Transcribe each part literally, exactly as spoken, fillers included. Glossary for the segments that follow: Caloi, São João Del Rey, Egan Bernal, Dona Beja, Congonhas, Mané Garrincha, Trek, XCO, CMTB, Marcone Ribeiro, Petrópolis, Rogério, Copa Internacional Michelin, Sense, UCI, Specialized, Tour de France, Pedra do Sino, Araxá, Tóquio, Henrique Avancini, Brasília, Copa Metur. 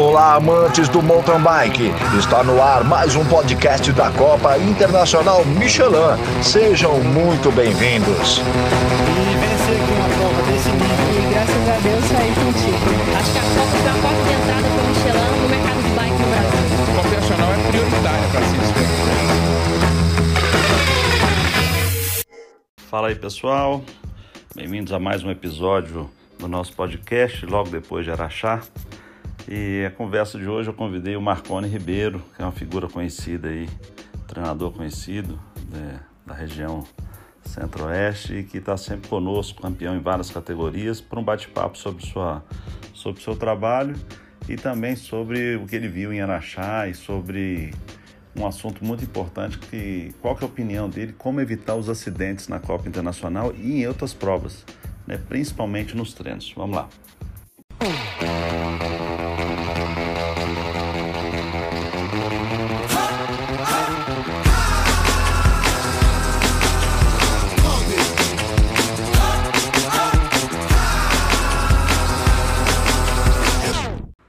Olá, amantes do mountain bike! Está no ar mais um podcast da Copa Internacional Michelin. Sejam muito bem-vindos. E vencer com uma prova desse nível e graças a Deus sair com o título. Acho que a Copa dá uma porta de entrada para o Michelin no mercado de bike no Brasil. A Copa Internacional é prioritária para se inscrever. Fala aí, pessoal. Bem-vindos a mais um episódio do nosso podcast, logo depois de Araxá. E a conversa de hoje eu convidei o Marcone Ribeiro, que é uma figura conhecida aí, treinador conhecido né, da região centro-oeste e que está sempre conosco, campeão em várias categorias, para um bate-papo sobre sua, sobre seu trabalho e também sobre o que ele viu em Araxá e sobre um assunto muito importante, que, qual que é a opinião dele, como evitar os acidentes na Copa Internacional e em outras provas, né, principalmente nos treinos. Vamos lá.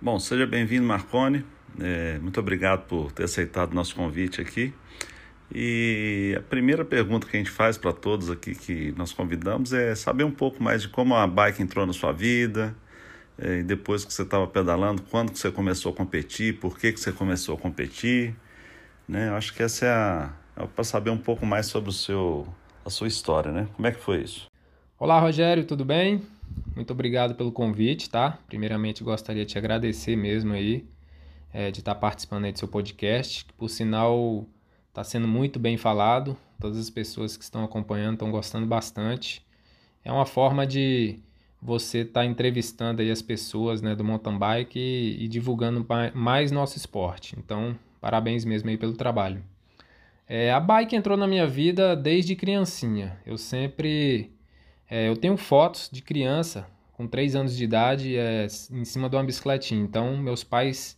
Bom, seja bem-vindo, Marcone. É, muito obrigado por ter aceitado o nosso convite aqui. E a primeira pergunta que a gente faz para todos aqui que nós convidamos é saber um pouco mais de como a bike entrou na sua vida, é, e depois que você estava pedalando, quando que você começou a competir, por que que você começou a competir. Né? Eu acho que essa é a... é para saber um pouco mais sobre o seu, a sua história, né? Como é que foi isso? Olá, Rogério, tudo bem? Muito obrigado pelo convite, tá? Primeiramente, gostaria de te agradecer mesmo aí, é, de estar participando aí do seu podcast, que por sinal está sendo muito bem falado, todas as pessoas que estão acompanhando estão gostando bastante. É uma forma de você estar tá entrevistando aí as pessoas, né, do mountain bike e, e divulgando mais nosso esporte. Então, parabéns mesmo aí pelo trabalho. É, a bike entrou na minha vida desde criancinha. Eu sempre... É, eu tenho fotos de criança, com três anos de idade, é, em cima de uma bicicletinha. Então, meus pais,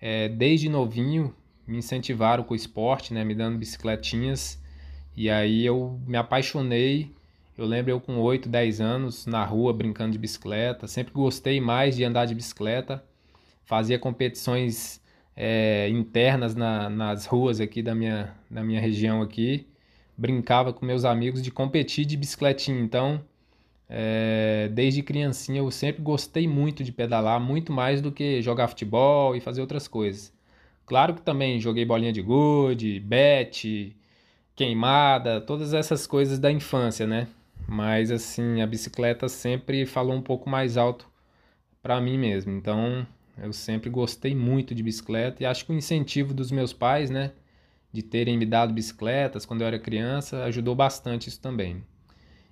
é, desde novinho, me incentivaram com o esporte, né, me dando bicicletinhas. E aí eu me apaixonei. Eu lembro eu com oito, dez anos, na rua, brincando de bicicleta. Sempre gostei mais de andar de bicicleta. Fazia competições é, internas na, nas ruas aqui da minha, da minha região aqui. Brincava com meus amigos de competir de bicicletinha, então é, desde criancinha eu sempre gostei muito de pedalar, muito mais do que jogar futebol e fazer outras coisas. Claro que também joguei bolinha de gude, bete, queimada, todas essas coisas da infância, né? Mas assim, a bicicleta sempre falou um pouco mais alto para mim mesmo, então eu sempre gostei muito de bicicleta e acho que o incentivo dos meus pais, né, de terem me dado bicicletas quando eu era criança, ajudou bastante isso também.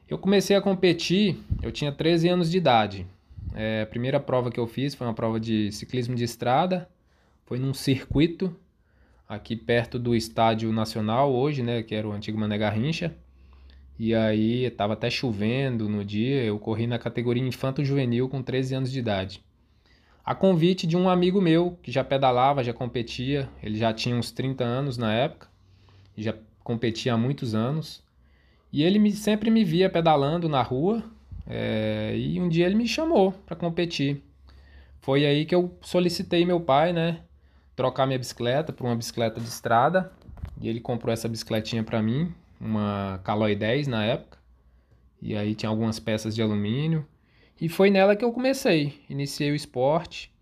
Eu comecei a competir, eu tinha treze anos de idade. É, a primeira prova que eu fiz foi uma prova de ciclismo de estrada, foi num circuito, aqui perto do Estádio Nacional hoje, né, que era o antigo Mané Garrincha, e aí estava até chovendo no dia, eu corri na categoria infanto-juvenil com treze anos de idade. A convite de um amigo meu, que já pedalava, já competia, ele já tinha uns trinta anos na época, já competia há muitos anos, e ele me, sempre me via pedalando na rua, é, e um dia ele me chamou para competir. Foi aí que eu solicitei meu pai, né, trocar minha bicicleta por uma bicicleta de estrada, e ele comprou essa bicicletinha para mim, uma Caloi dez na época, e aí tinha algumas peças de alumínio, e foi nela que eu comecei, iniciei o esporte,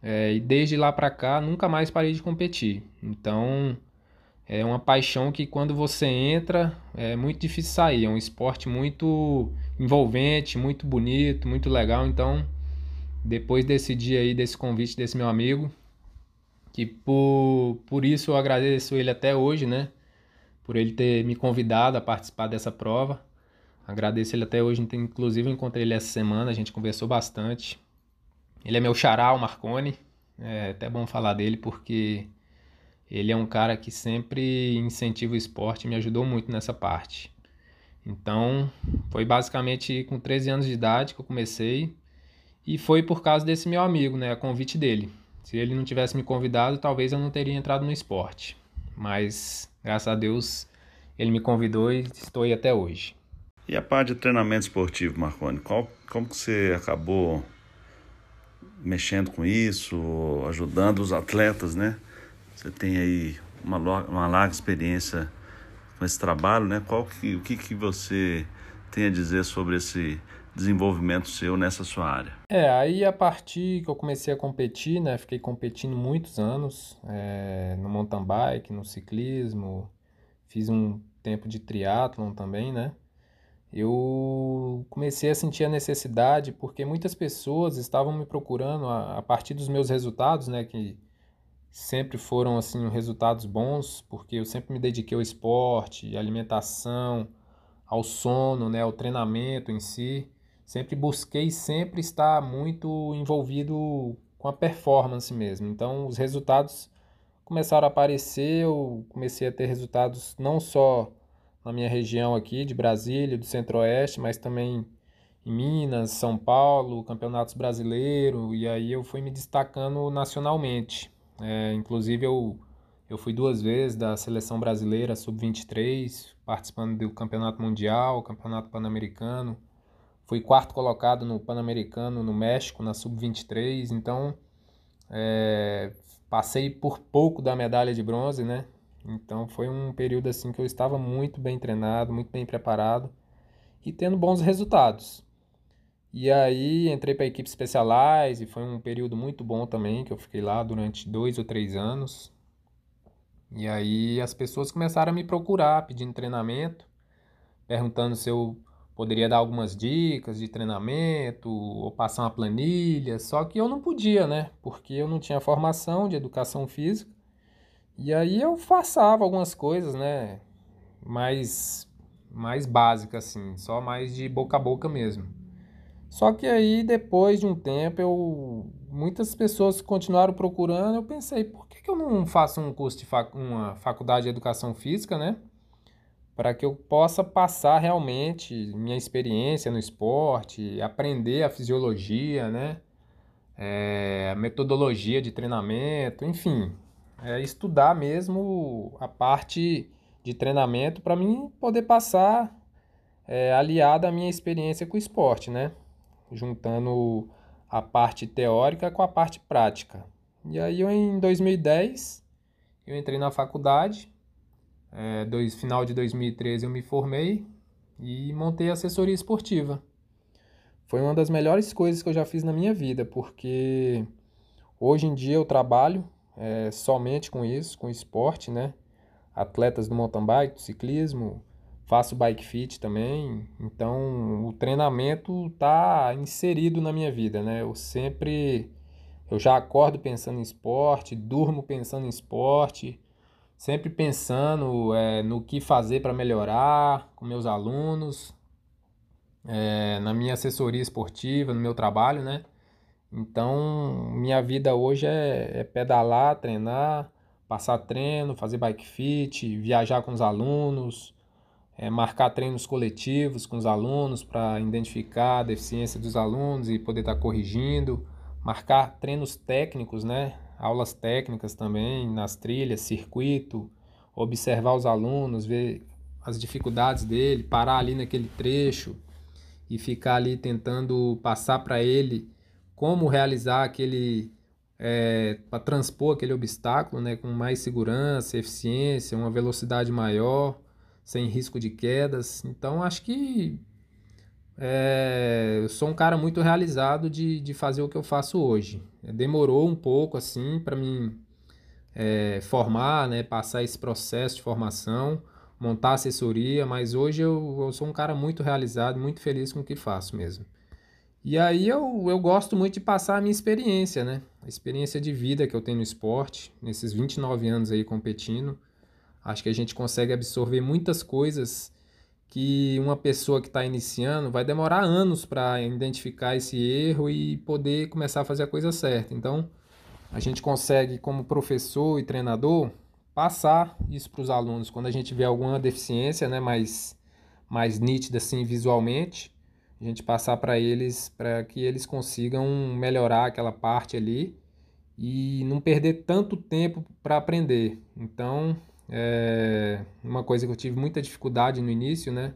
é, e desde lá para cá nunca mais parei de competir. Então é uma paixão que quando você entra é muito difícil sair, é um esporte muito envolvente, muito bonito, muito legal. Então depois desse dia aí, desse convite desse meu amigo, que por, por isso eu agradeço ele até hoje, né, por ele ter me convidado a participar dessa prova. Agradeço ele até hoje, inclusive eu encontrei ele essa semana, a gente conversou bastante. Ele é meu xará, o Marcone, é até bom falar dele porque ele é um cara que sempre incentiva o esporte e me ajudou muito nessa parte. Então, foi basicamente com treze anos de idade que eu comecei e foi por causa desse meu amigo, né, a convite dele. Se ele não tivesse me convidado, talvez eu não teria entrado no esporte, mas graças a Deus ele me convidou e estou aí até hoje. E a parte de treinamento esportivo, Marcone, qual, como que você acabou mexendo com isso, ajudando os atletas, né? Você tem aí uma, uma larga experiência com esse trabalho, né? Qual que, o que, que você tem a dizer sobre esse desenvolvimento seu nessa sua área? É, aí a partir que eu comecei a competir, né? Fiquei competindo muitos anos, é, no mountain bike, no ciclismo, fiz um tempo de triatlon também, né? Eu comecei a sentir a necessidade, porque muitas pessoas estavam me procurando a, a partir dos meus resultados, né, que sempre foram assim resultados bons, porque eu sempre me dediquei ao esporte, à alimentação, ao sono, né, ao treinamento em si. Sempre busquei sempre estar muito envolvido com a performance mesmo. Então os resultados começaram a aparecer, eu comecei a ter resultados não só na minha região aqui de Brasília, do Centro-Oeste, mas também em Minas, São Paulo, campeonatos brasileiros, e aí eu fui me destacando nacionalmente. É, inclusive eu, eu fui duas vezes da Seleção Brasileira sub vinte e três, participando do Campeonato Mundial, Campeonato Pan-Americano, fui quarto colocado no Pan-Americano no México, na sub vinte e três, então é, passei por pouco da medalha de bronze, né? Então foi um período assim que eu estava muito bem treinado, muito bem preparado e tendo bons resultados. E aí entrei para a equipe Specialized e foi um período muito bom também, que eu fiquei lá durante dois ou três anos. E aí as pessoas começaram a me procurar pedindo treinamento, perguntando se eu poderia dar algumas dicas de treinamento ou passar uma planilha, só que eu não podia, né? Porque eu não tinha formação de educação física. E aí eu façava algumas coisas, né, mais, mais básicas, assim, só mais de boca a boca mesmo. Só que aí, depois de um tempo, eu, muitas pessoas continuaram procurando, eu pensei, por que, que eu não faço um curso de fac, uma faculdade de educação física, né, para que eu possa passar realmente minha experiência no esporte, aprender a fisiologia, né, é, a metodologia de treinamento, enfim... É estudar mesmo a parte de treinamento para mim poder passar é, aliada à minha experiência com o esporte, né? Juntando a parte teórica com a parte prática. E aí eu, em dois mil e dez eu entrei na faculdade, é, dois, final de dois mil e treze eu me formei e montei a assessoria esportiva. Foi uma das melhores coisas que eu já fiz na minha vida, porque hoje em dia eu trabalho É, somente com isso, com esporte, né? Atletas do mountain bike, do ciclismo, faço bike fit também, então o treinamento está inserido na minha vida, né? Eu sempre, eu já acordo pensando em esporte, durmo pensando em esporte, sempre pensando é, no que fazer para melhorar com meus alunos, é, na minha assessoria esportiva, no meu trabalho, né? Então, minha vida hoje é, é pedalar, treinar, passar treino, fazer bike fit, viajar com os alunos, é, marcar treinos coletivos com os alunos para identificar a deficiência dos alunos e poder estar tá corrigindo, marcar treinos técnicos, né? Aulas técnicas também, nas trilhas, circuito, observar os alunos, ver as dificuldades dele, parar ali naquele trecho e ficar ali tentando passar para ele como realizar aquele, é, para transpor aquele obstáculo, né, com mais segurança, eficiência, uma velocidade maior, sem risco de quedas. Então, acho que é, eu sou um cara muito realizado de, de fazer o que eu faço hoje. Demorou um pouco, assim, para mim é, formar, né, passar esse processo de formação, montar assessoria, mas hoje eu, eu sou um cara muito realizado, muito feliz com o que faço mesmo. E aí eu, eu gosto muito de passar a minha experiência, né? A experiência de vida que eu tenho no esporte, nesses vinte e nove anos aí competindo. Acho que a gente consegue absorver muitas coisas que uma pessoa que está iniciando vai demorar anos para identificar esse erro e poder começar a fazer a coisa certa. Então, a gente consegue, como professor e treinador, passar isso para os alunos. Quando a gente vê alguma deficiência, né, mais, mais nítida assim, visualmente, a gente passar para eles, para que eles consigam melhorar aquela parte ali e não perder tanto tempo para aprender. Então, é uma coisa que eu tive muita dificuldade no início, né,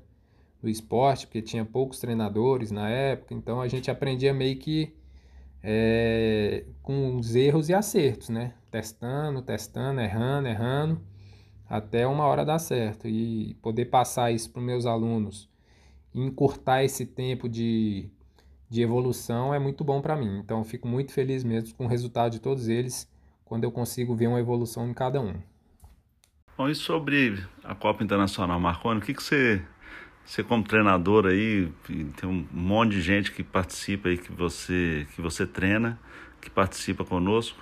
do esporte, porque tinha poucos treinadores na época, então a gente aprendia meio que é, com os erros e acertos, né? Testando, testando, errando, errando, até uma hora dar certo. E poder passar isso para os meus alunos, encurtar esse tempo de, de evolução é muito bom para mim. Então, eu fico muito feliz mesmo com o resultado de todos eles, quando eu consigo ver uma evolução em cada um. Bom, e sobre a Copa Internacional, Marcone, o que, que você, você como treinador aí, tem um monte de gente que participa aí, que você, que você treina, que participa conosco,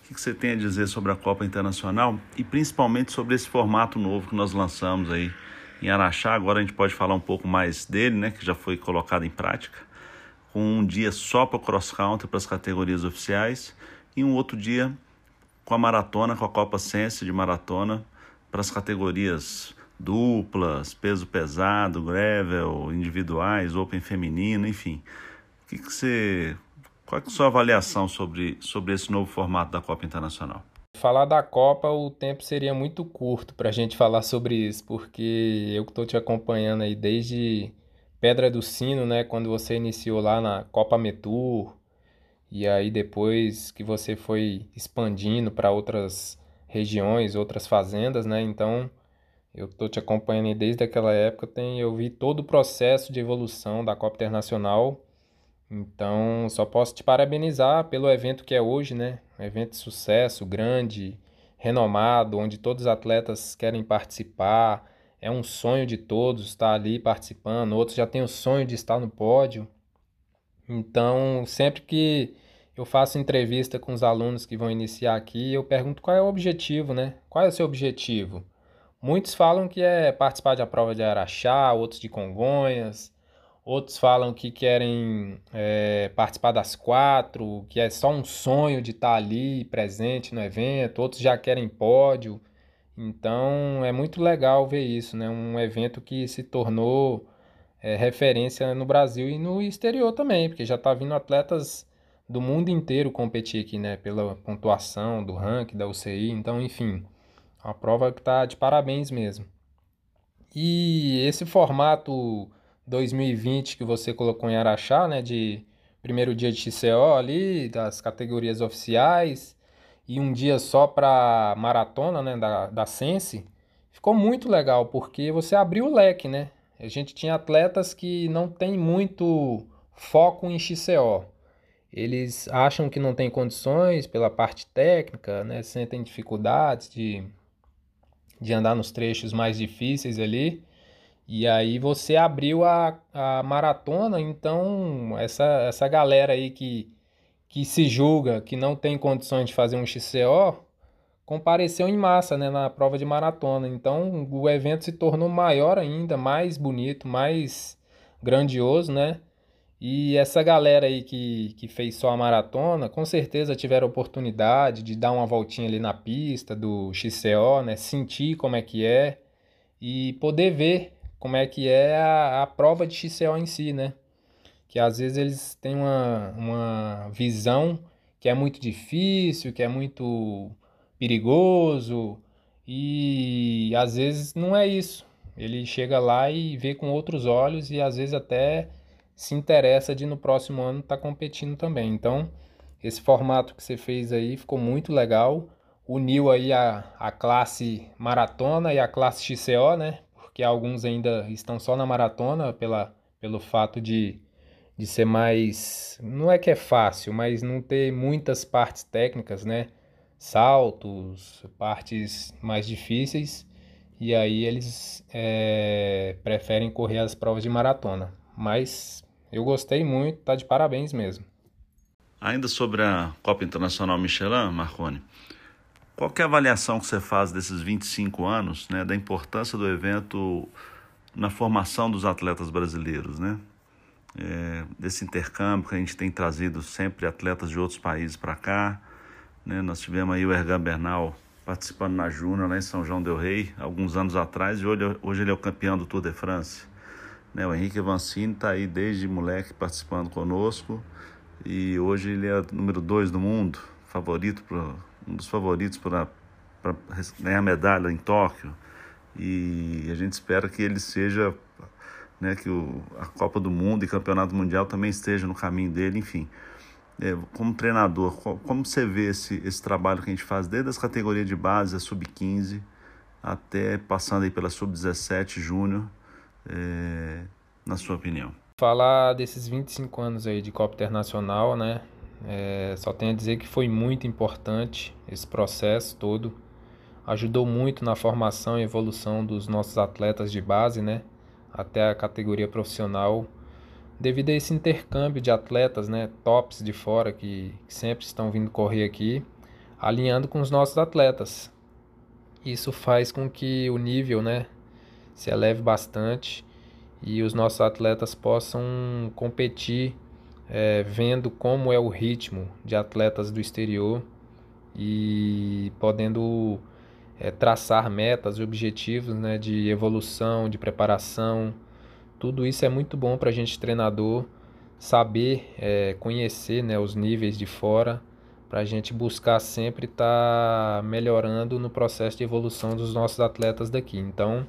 o que, que você tem a dizer sobre a Copa Internacional e principalmente sobre esse formato novo que nós lançamos aí em Araxá? Agora a gente pode falar um pouco mais dele, né, que já foi colocado em prática, com um dia só para cross-country, para as categorias oficiais, e um outro dia com a maratona, com a Copa Sense de maratona, para as categorias duplas, peso pesado, gravel, individuais, open feminino, enfim. O que que você, qual é a sua avaliação sobre, sobre esse novo formato da Copa Internacional? Falar da Copa, o tempo seria muito curto para a gente falar sobre isso, porque eu que estou te acompanhando aí desde Pedra do Sino, né, quando você iniciou lá na Copa Metur, e aí depois que você foi expandindo para outras regiões, outras fazendas, né? Então, eu tô te acompanhando desde aquela época, tem, eu vi todo o processo de evolução da Copa Internacional. Então, só posso te parabenizar pelo evento que é hoje, né? Um evento de sucesso, grande, renomado, onde todos os atletas querem participar. É um sonho de todos estar ali participando, outros já têm o sonho de estar no pódio. Então, sempre que eu faço entrevista com os alunos que vão iniciar aqui e eu pergunto qual é o objetivo, né? Qual é o seu objetivo? Muitos falam que é participar da prova de Araxá, outros de Congonhas, outros falam que querem é, participar das quatro, que é só um sonho de estar ali presente no evento, outros já querem pódio. Então é muito legal ver isso, né? Um evento que se tornou é, referência no Brasil e no exterior também, porque já está vindo atletas do mundo inteiro competir aqui, né, pela pontuação do ranking da U C I, então, enfim, a prova que tá de parabéns mesmo. E esse formato dois mil e vinte que você colocou em Araxá, né, de primeiro dia de X C O ali, das categorias oficiais, e um dia só para maratona, né, da, da Sense, ficou muito legal, porque você abriu o leque, né, a gente tinha atletas que não tem muito foco em X C O, eles acham que não tem condições pela parte técnica, né? Sentem dificuldades de, de andar nos trechos mais difíceis ali. E aí você abriu a, a maratona, então essa, essa galera aí que, que se julga que não tem condições de fazer um X C O, compareceu em massa, né, na prova de maratona. Então o evento se tornou maior ainda, mais bonito, mais grandioso, né? E essa galera aí que, que fez só a maratona, com certeza tiveram a oportunidade de dar uma voltinha ali na pista do X C O, né? Sentir como é que é e poder ver como é que é a, a prova de X C O em si, né? Que às vezes eles têm uma, uma visão que é muito difícil, que é muito perigoso e às vezes não é isso. Ele chega lá e vê com outros olhos e às vezes até se interessa de no próximo ano estar tá competindo também. Então, esse formato que você fez aí ficou muito legal. Uniu aí a, a classe maratona e a classe X C O, né? Porque alguns ainda estão só na maratona pela, pelo fato de, de ser mais... Não é que é fácil, mas não ter muitas partes técnicas, né? Saltos, partes mais difíceis. E aí eles é, preferem correr as provas de maratona. Mas eu gostei muito, tá de parabéns mesmo. Ainda sobre a Copa Internacional Michelin, Marcone, qual que é a avaliação que você faz desses vinte e cinco anos, né, da importância do evento na formação dos atletas brasileiros, né? É, desse intercâmbio que a gente tem trazido sempre atletas de outros países para cá, né? Nós tivemos aí o Egan Bernal participando na Júnior, lá em São João Del Rey, alguns anos atrás, e hoje, hoje ele é o campeão do Tour de France. O Henrique Avancini está aí desde moleque participando conosco e hoje ele é número dois do mundo, favorito pro, um dos favoritos para ganhar medalha em Tóquio. E a gente espera que ele seja, né, que o, a Copa do Mundo e Campeonato Mundial também esteja no caminho dele, enfim. como treinador, como você vê esse, esse trabalho que a gente faz desde as categorias de base, a sub quinze, até passando aí pela sub dezessete, júnior, é, na sua opinião? Falar desses vinte e cinco anos aí de Copa Internacional, né? É, só tenho a dizer que foi muito importante esse processo todo. Ajudou muito na formação e evolução dos nossos atletas de base, né? Até a categoria profissional. Devido a esse intercâmbio de atletas, né? Tops de fora que, que sempre estão vindo correr aqui, alinhando com os nossos atletas. Isso faz com que o nível, né? Se eleve bastante e os nossos atletas possam competir, é, vendo como é o ritmo de atletas do exterior e podendo é, traçar metas e objetivos, né, de evolução, de preparação. Tudo isso é muito bom para a gente, treinador, saber, é, conhecer, né, os níveis de fora, para a gente buscar sempre estar melhorando no processo de evolução dos nossos atletas daqui. Então,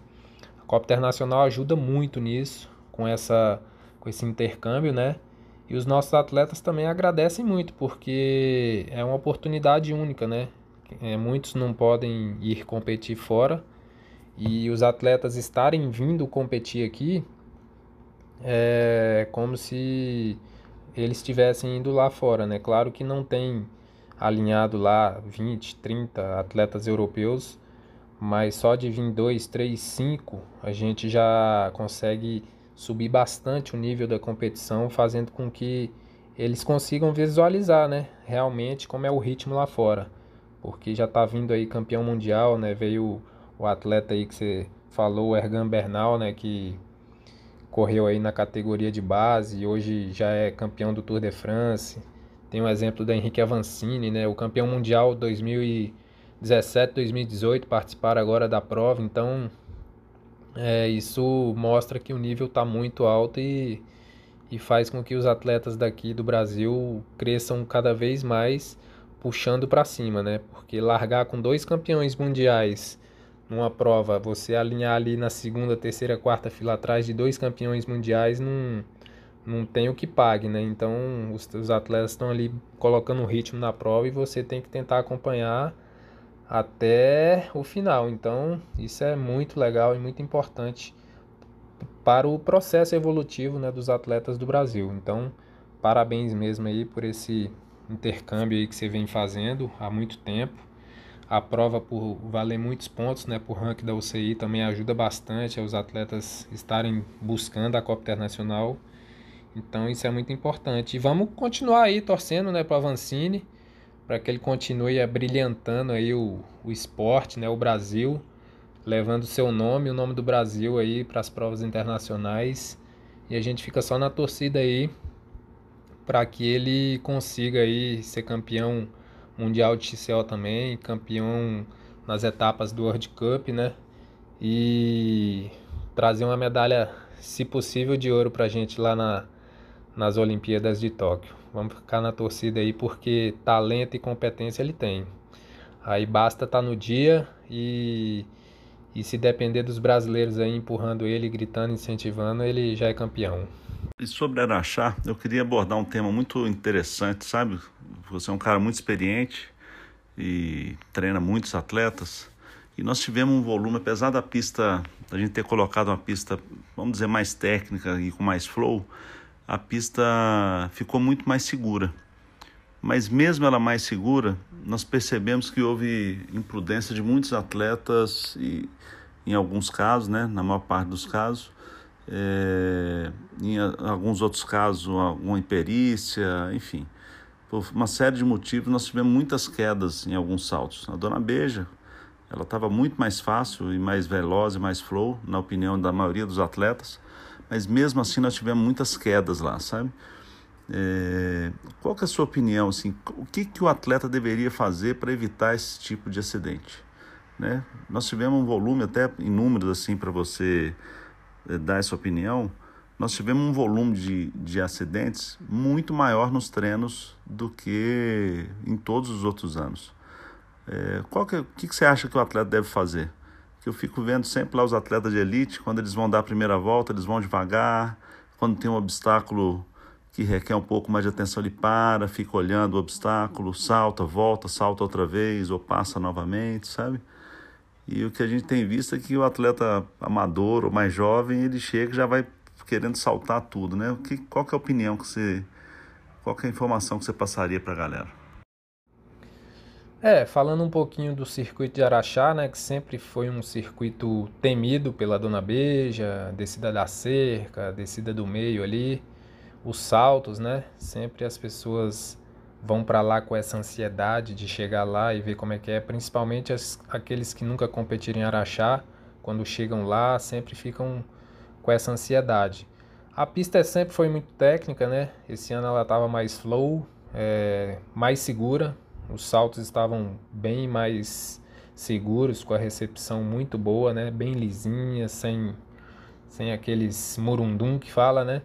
a Copa Internacional ajuda muito nisso, com, essa, com esse intercâmbio, né? E os nossos atletas também agradecem muito, porque é uma oportunidade única, né? É, muitos não podem ir competir fora, e os atletas estarem vindo competir aqui é como se eles estivessem indo lá fora, né? Claro que não tem alinhado lá vinte, trinta atletas europeus, mas só de vir dois, três, cinco, a gente já consegue subir bastante o nível da competição, fazendo com que eles consigam visualizar, né, realmente como é o ritmo lá fora, porque já está vindo aí campeão mundial, né, veio o atleta aí que você falou, o Egan Bernal, né, que correu aí na categoria de base e hoje já é campeão do Tour de France. Tem o exemplo da Henrique Avancini, né, o campeão mundial dois mil e dezessete, dois mil e dezoito, participaram agora da prova, então... É, isso mostra que o nível está muito alto e, e faz com que os atletas daqui do Brasil cresçam cada vez mais, puxando para cima, né? Porque largar com dois campeões mundiais numa prova, você alinhar ali na segunda, terceira, quarta fila atrás de dois campeões mundiais, não, não tem o que pague, né? Então os, os atletas estão ali colocando o ritmo na prova e você tem que tentar acompanhar até o final. Então isso é muito legal e muito importante para o processo evolutivo, né, dos atletas do Brasil. Então parabéns mesmo aí por esse intercâmbio aí que você vem fazendo há muito tempo. A prova, por valer muitos pontos, né, por ranking da U C I, também ajuda bastante aos atletas estarem buscando a Copa Internacional. Então isso é muito importante. E vamos continuar aí torcendo, né, para o Avancini, para que ele continue abrilhantando aí o, o esporte, né, o Brasil, levando o seu nome, o nome do Brasil aí para as provas internacionais. E a gente fica só na torcida aí para que ele consiga aí ser campeão mundial de X C O também, campeão nas etapas do World Cup, né? E trazer uma medalha, se possível, de ouro para a gente lá na, nas Olimpíadas de Tóquio. Vamos ficar na torcida aí, porque talento e competência ele tem. Aí basta estar no dia e, e se depender dos brasileiros aí empurrando ele, gritando, incentivando, ele já é campeão. E sobre Araxá, eu queria abordar um tema muito interessante, sabe? Você é um cara muito experiente e treina muitos atletas. E nós tivemos um volume, apesar da pista, a gente ter colocado uma pista, vamos dizer, mais técnica e com mais flow, a pista ficou muito mais segura. Mas mesmo ela mais segura, nós percebemos que houve imprudência de muitos atletas e, em alguns casos, né, na maior parte dos casos, é, em a, alguns outros casos, alguma imperícia, enfim. Por uma série de motivos, nós tivemos muitas quedas em alguns saltos. A Dona Beja, ela estava muito mais fácil e mais veloz e mais flow, na opinião da maioria dos atletas, mas mesmo assim nós tivemos muitas quedas lá, sabe? É... Qual que é a sua opinião, assim? O que, que o atleta deveria fazer para evitar esse tipo de acidente, né? Nós tivemos um volume, até em números, assim, para você é, dar essa opinião, nós tivemos um volume de, de acidentes muito maior nos treinos do que em todos os outros anos. É... Qual que, que, que você acha que o atleta deve fazer? Que eu fico vendo sempre lá os atletas de elite, quando eles vão dar a primeira volta, eles vão devagar, quando tem um obstáculo que requer um pouco mais de atenção, ele para, fica olhando o obstáculo, salta, volta, salta outra vez ou passa novamente, sabe? E o que a gente tem visto é que o atleta amador ou mais jovem, ele chega e já vai querendo saltar tudo, né? O que, qual que é a opinião que você... Qual que é a informação que você passaria para a galera? É, falando um pouquinho do circuito de Araxá, né? Que sempre foi um circuito temido pela Dona Beja, descida da cerca, descida do meio ali, os saltos, né? Sempre as pessoas vão para lá com essa ansiedade de chegar lá e ver como é que é, principalmente as, aqueles que nunca competiram em Araxá, quando chegam lá, sempre ficam com essa ansiedade. A pista é, sempre foi muito técnica, né? Esse ano ela estava mais flow, é, mais segura, os saltos estavam bem mais seguros, com a recepção muito boa, né? Bem lisinha, sem, sem aqueles murundum que fala, né?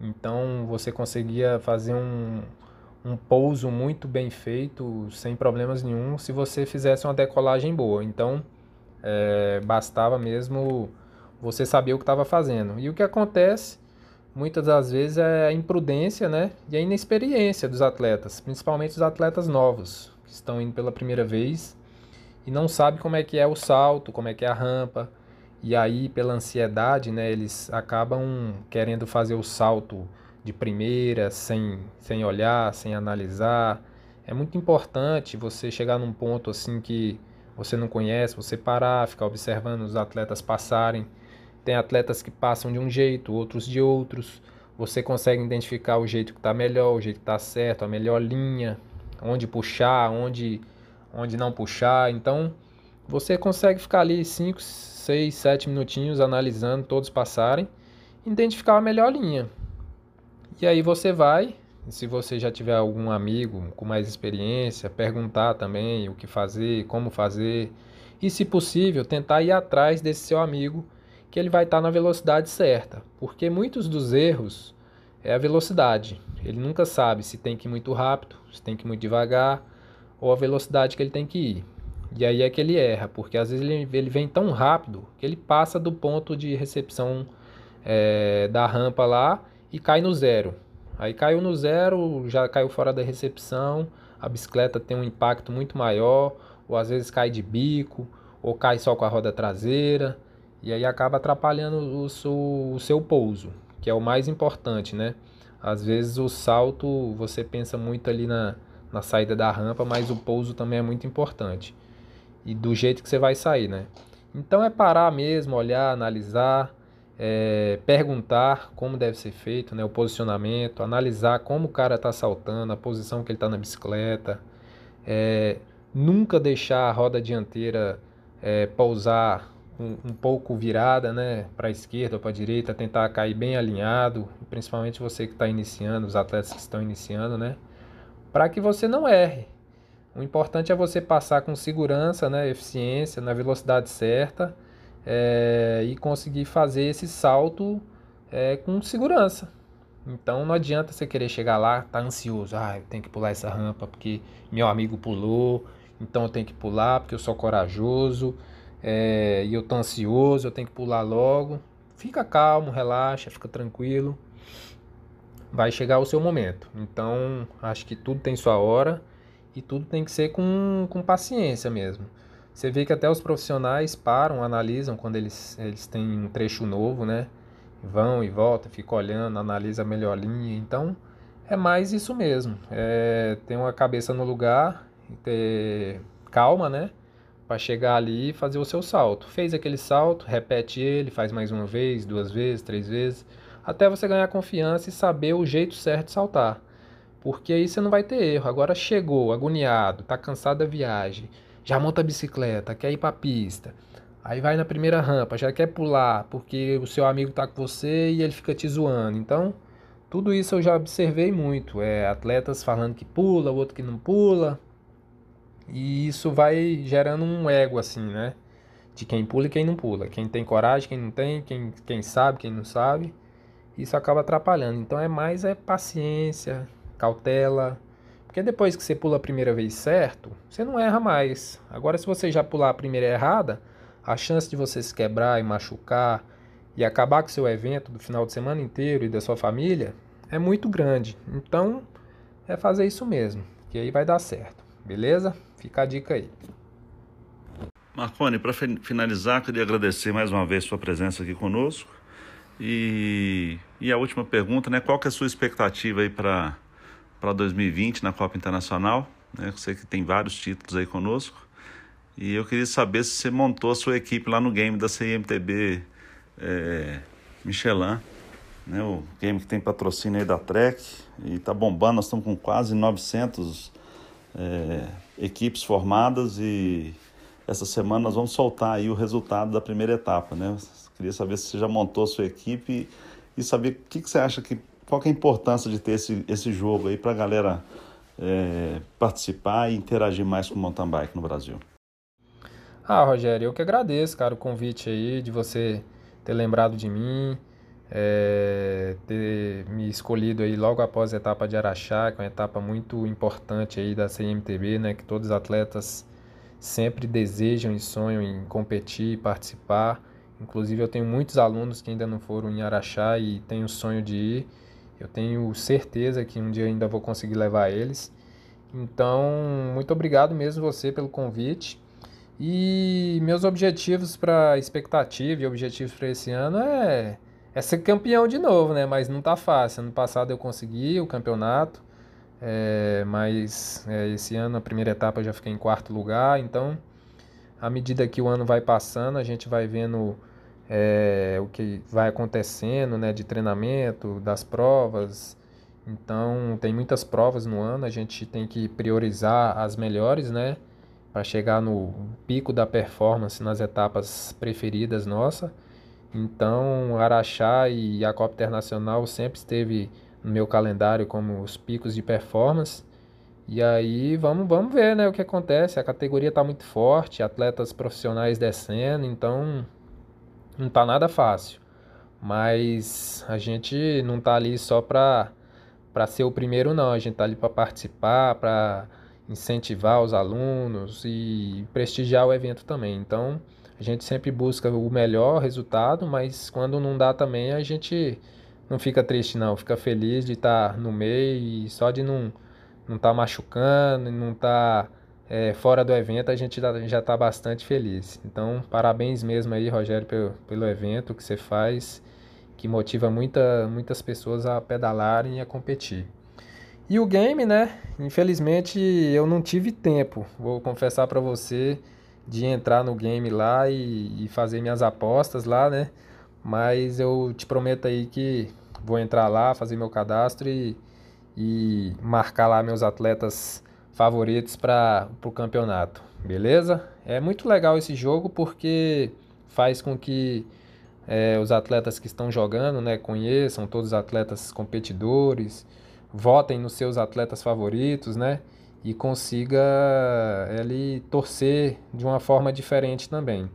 Então você conseguia fazer um... um pouso muito bem feito, sem problemas nenhum, se você fizesse uma decolagem boa. Então, é, bastava mesmo você saber o que estava fazendo. E o que acontece, muitas das vezes, é a imprudência, né, e a inexperiência dos atletas, principalmente os atletas novos, que estão indo pela primeira vez e não sabem como é que é o salto, como é que é a rampa. E aí, pela ansiedade, né, eles acabam querendo fazer o salto de primeira, sem, sem olhar, sem analisar. É muito importante você chegar num ponto assim que você não conhece, você parar, ficar observando os atletas passarem. Tem atletas que passam de um jeito, outros de outros. Você consegue identificar o jeito que está melhor, o jeito que está certo, a melhor linha, onde puxar, onde, onde não puxar. Então, você consegue ficar ali cinco, seis, sete minutinhos analisando todos passarem, identificar a melhor linha. E aí você vai, se você já tiver algum amigo com mais experiência, perguntar também o que fazer, como fazer. E se possível, tentar ir atrás desse seu amigo, que ele vai estar na velocidade certa. Porque muitos dos erros é a velocidade. Ele nunca sabe se tem que ir muito rápido, se tem que ir muito devagar, ou a velocidade que ele tem que ir. E aí é que ele erra, porque às vezes ele, ele vem tão rápido que ele passa do ponto de recepção é, da rampa lá, e cai no zero. Aí caiu no zero, já caiu fora da recepção, a bicicleta tem um impacto muito maior, ou às vezes cai de bico, ou cai só com a roda traseira, e aí acaba atrapalhando o seu, o seu pouso, que é o mais importante, né? Às vezes o salto, você pensa muito ali na, na saída da rampa, mas o pouso também é muito importante, e do jeito que você vai sair, né? Então é parar mesmo, olhar, analisar, É, perguntar como deve ser feito, né, o posicionamento, analisar como o cara está saltando, a posição que ele está na bicicleta, é, nunca deixar a roda dianteira é, pousar um, um pouco virada, né, para a esquerda ou para a direita, tentar cair bem alinhado, principalmente você que está iniciando, os atletas que estão iniciando, né, para que você não erre. O importante é você passar com segurança, né, eficiência, na velocidade certa, É, e conseguir fazer esse salto é, com segurança. Então não adianta você querer chegar lá, tá ansioso, ah, eu tenho que pular essa rampa porque meu amigo pulou, então eu tenho que pular porque eu sou corajoso é, e eu tô ansioso, eu tenho que pular logo. Fica calmo, relaxa, fica tranquilo, vai chegar o seu momento. Então acho que tudo tem sua hora e tudo tem que ser com, com paciência mesmo. Você vê que até os profissionais param, analisam quando eles, eles têm um trecho novo, né? Vão e voltam, ficam olhando, analisam a melhor linha. Então, é mais isso mesmo. É ter uma cabeça no lugar, ter calma, né? Para chegar ali e fazer o seu salto. Fez aquele salto, repete ele, faz mais uma vez, duas vezes, três vezes. Até você ganhar confiança e saber o jeito certo de saltar. Porque aí você não vai ter erro. Agora chegou, agoniado, tá cansado da viagem, já monta a bicicleta, quer ir para a pista, aí vai na primeira rampa, já quer pular, porque o seu amigo está com você e ele fica te zoando. Então, tudo isso eu já observei muito, é, atletas falando que pula, o outro que não pula, e isso vai gerando um ego assim, né, de quem pula e quem não pula, quem tem coragem, quem não tem, quem, quem sabe, quem não sabe, isso acaba atrapalhando. Então é mais é paciência, cautela. Porque depois que você pula a primeira vez certo, você não erra mais. Agora, se você já pular a primeira errada, a chance de você se quebrar e machucar e acabar com o seu evento do final de semana inteiro e da sua família é muito grande. Então, é fazer isso mesmo, que aí vai dar certo. Beleza? Fica a dica aí. Marcone, para finalizar, queria agradecer mais uma vez sua presença aqui conosco. E, e a última pergunta, né? Qual que é a sua expectativa aí para dois mil e vinte na Copa Internacional? Né? Eu sei que tem vários títulos aí conosco. E eu queria saber se você montou a sua equipe lá no game da C M T B é, Michelin, né? O game que tem patrocínio aí da Trek. E tá bombando, nós estamos com quase novecentas é, equipes formadas e... Essa semana nós vamos soltar aí o resultado da primeira etapa, né? Queria saber se você já montou a sua equipe e saber o que, que você acha, que, qual que é a importância de ter esse, esse jogo aí para a galera é, participar e interagir mais com o mountain bike no Brasil. Ah, Rogério, eu que agradeço, cara, o convite aí de você ter lembrado de mim, é, ter me escolhido aí logo após a etapa de Araxá, que é uma etapa muito importante aí da C M T B, né? Que todos os atletas sempre desejam e sonham em competir e participar. Inclusive eu tenho muitos alunos que ainda não foram em Araxá e tenho o sonho de ir. Eu tenho certeza que um dia ainda vou conseguir levar eles. Então, muito obrigado mesmo você pelo convite. E meus objetivos para expectativa e objetivos para esse ano é, é ser campeão de novo, né? Mas não tá fácil. Ano passado eu consegui o campeonato. É, mas é, esse ano a primeira etapa eu já fiquei em quarto lugar, então à medida que o ano vai passando a gente vai vendo é, o que vai acontecendo, né, de treinamento, das provas. Então tem muitas provas no ano, a gente tem que priorizar as melhores, né, para chegar no pico da performance nas etapas preferidas nossa. Então Araxá e a Copa Internacional sempre esteve no meu calendário como os picos de performance. E aí vamos, vamos ver, né, o que acontece. A categoria está muito forte, atletas profissionais descendo, então não está nada fácil. Mas a gente não está ali só para ser o primeiro, não. A gente está ali para participar, para incentivar os alunos e prestigiar o evento também. Então a gente sempre busca o melhor resultado, mas quando não dá também a gente... Não fica triste não, fica feliz de estar no meio e só de não não estar machucando, não estar é, fora do evento, a gente já está bastante feliz. Então, parabéns mesmo aí, Rogério, pelo, pelo evento que você faz, que motiva muita, muitas pessoas a pedalarem e a competir. E o game, né? Infelizmente, eu não tive tempo, vou confessar para você, de entrar no game lá e, e fazer minhas apostas lá, né? Mas eu te prometo aí que vou entrar lá, fazer meu cadastro e, e marcar lá meus atletas favoritos para o campeonato, beleza? É muito legal esse jogo porque faz com que é, os atletas que estão jogando, né, conheçam todos os atletas competidores, votem nos seus atletas favoritos, né, e consiga ele torcer de uma forma diferente também.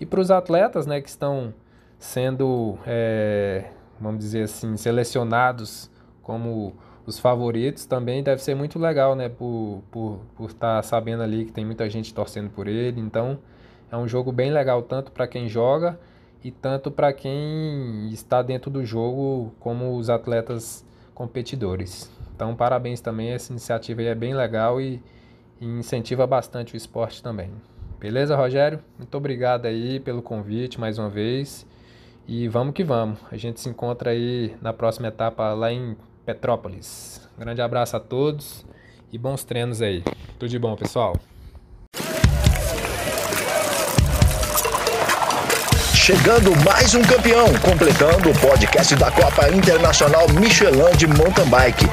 E para os atletas, né, que estão sendo, é, vamos dizer assim, selecionados como os favoritos, também deve ser muito legal, né, por por por estar sabendo ali que tem muita gente torcendo por ele. Então é um jogo bem legal, tanto para quem joga e tanto para quem está dentro do jogo, como os atletas competidores. Então parabéns também, essa iniciativa aí é bem legal e, e incentiva bastante o esporte também. Beleza, Rogério? Muito obrigado aí pelo convite mais uma vez. E vamos que vamos. A gente se encontra aí na próxima etapa lá em Petrópolis. Um grande abraço a todos e bons treinos aí. Tudo de bom, pessoal. Chegando mais um campeão, completando o podcast da Copa Internacional Michelin de Mountain Bike.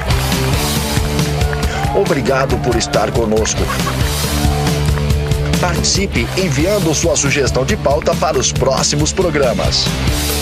Obrigado por estar conosco. Participe enviando sua sugestão de pauta para os próximos programas.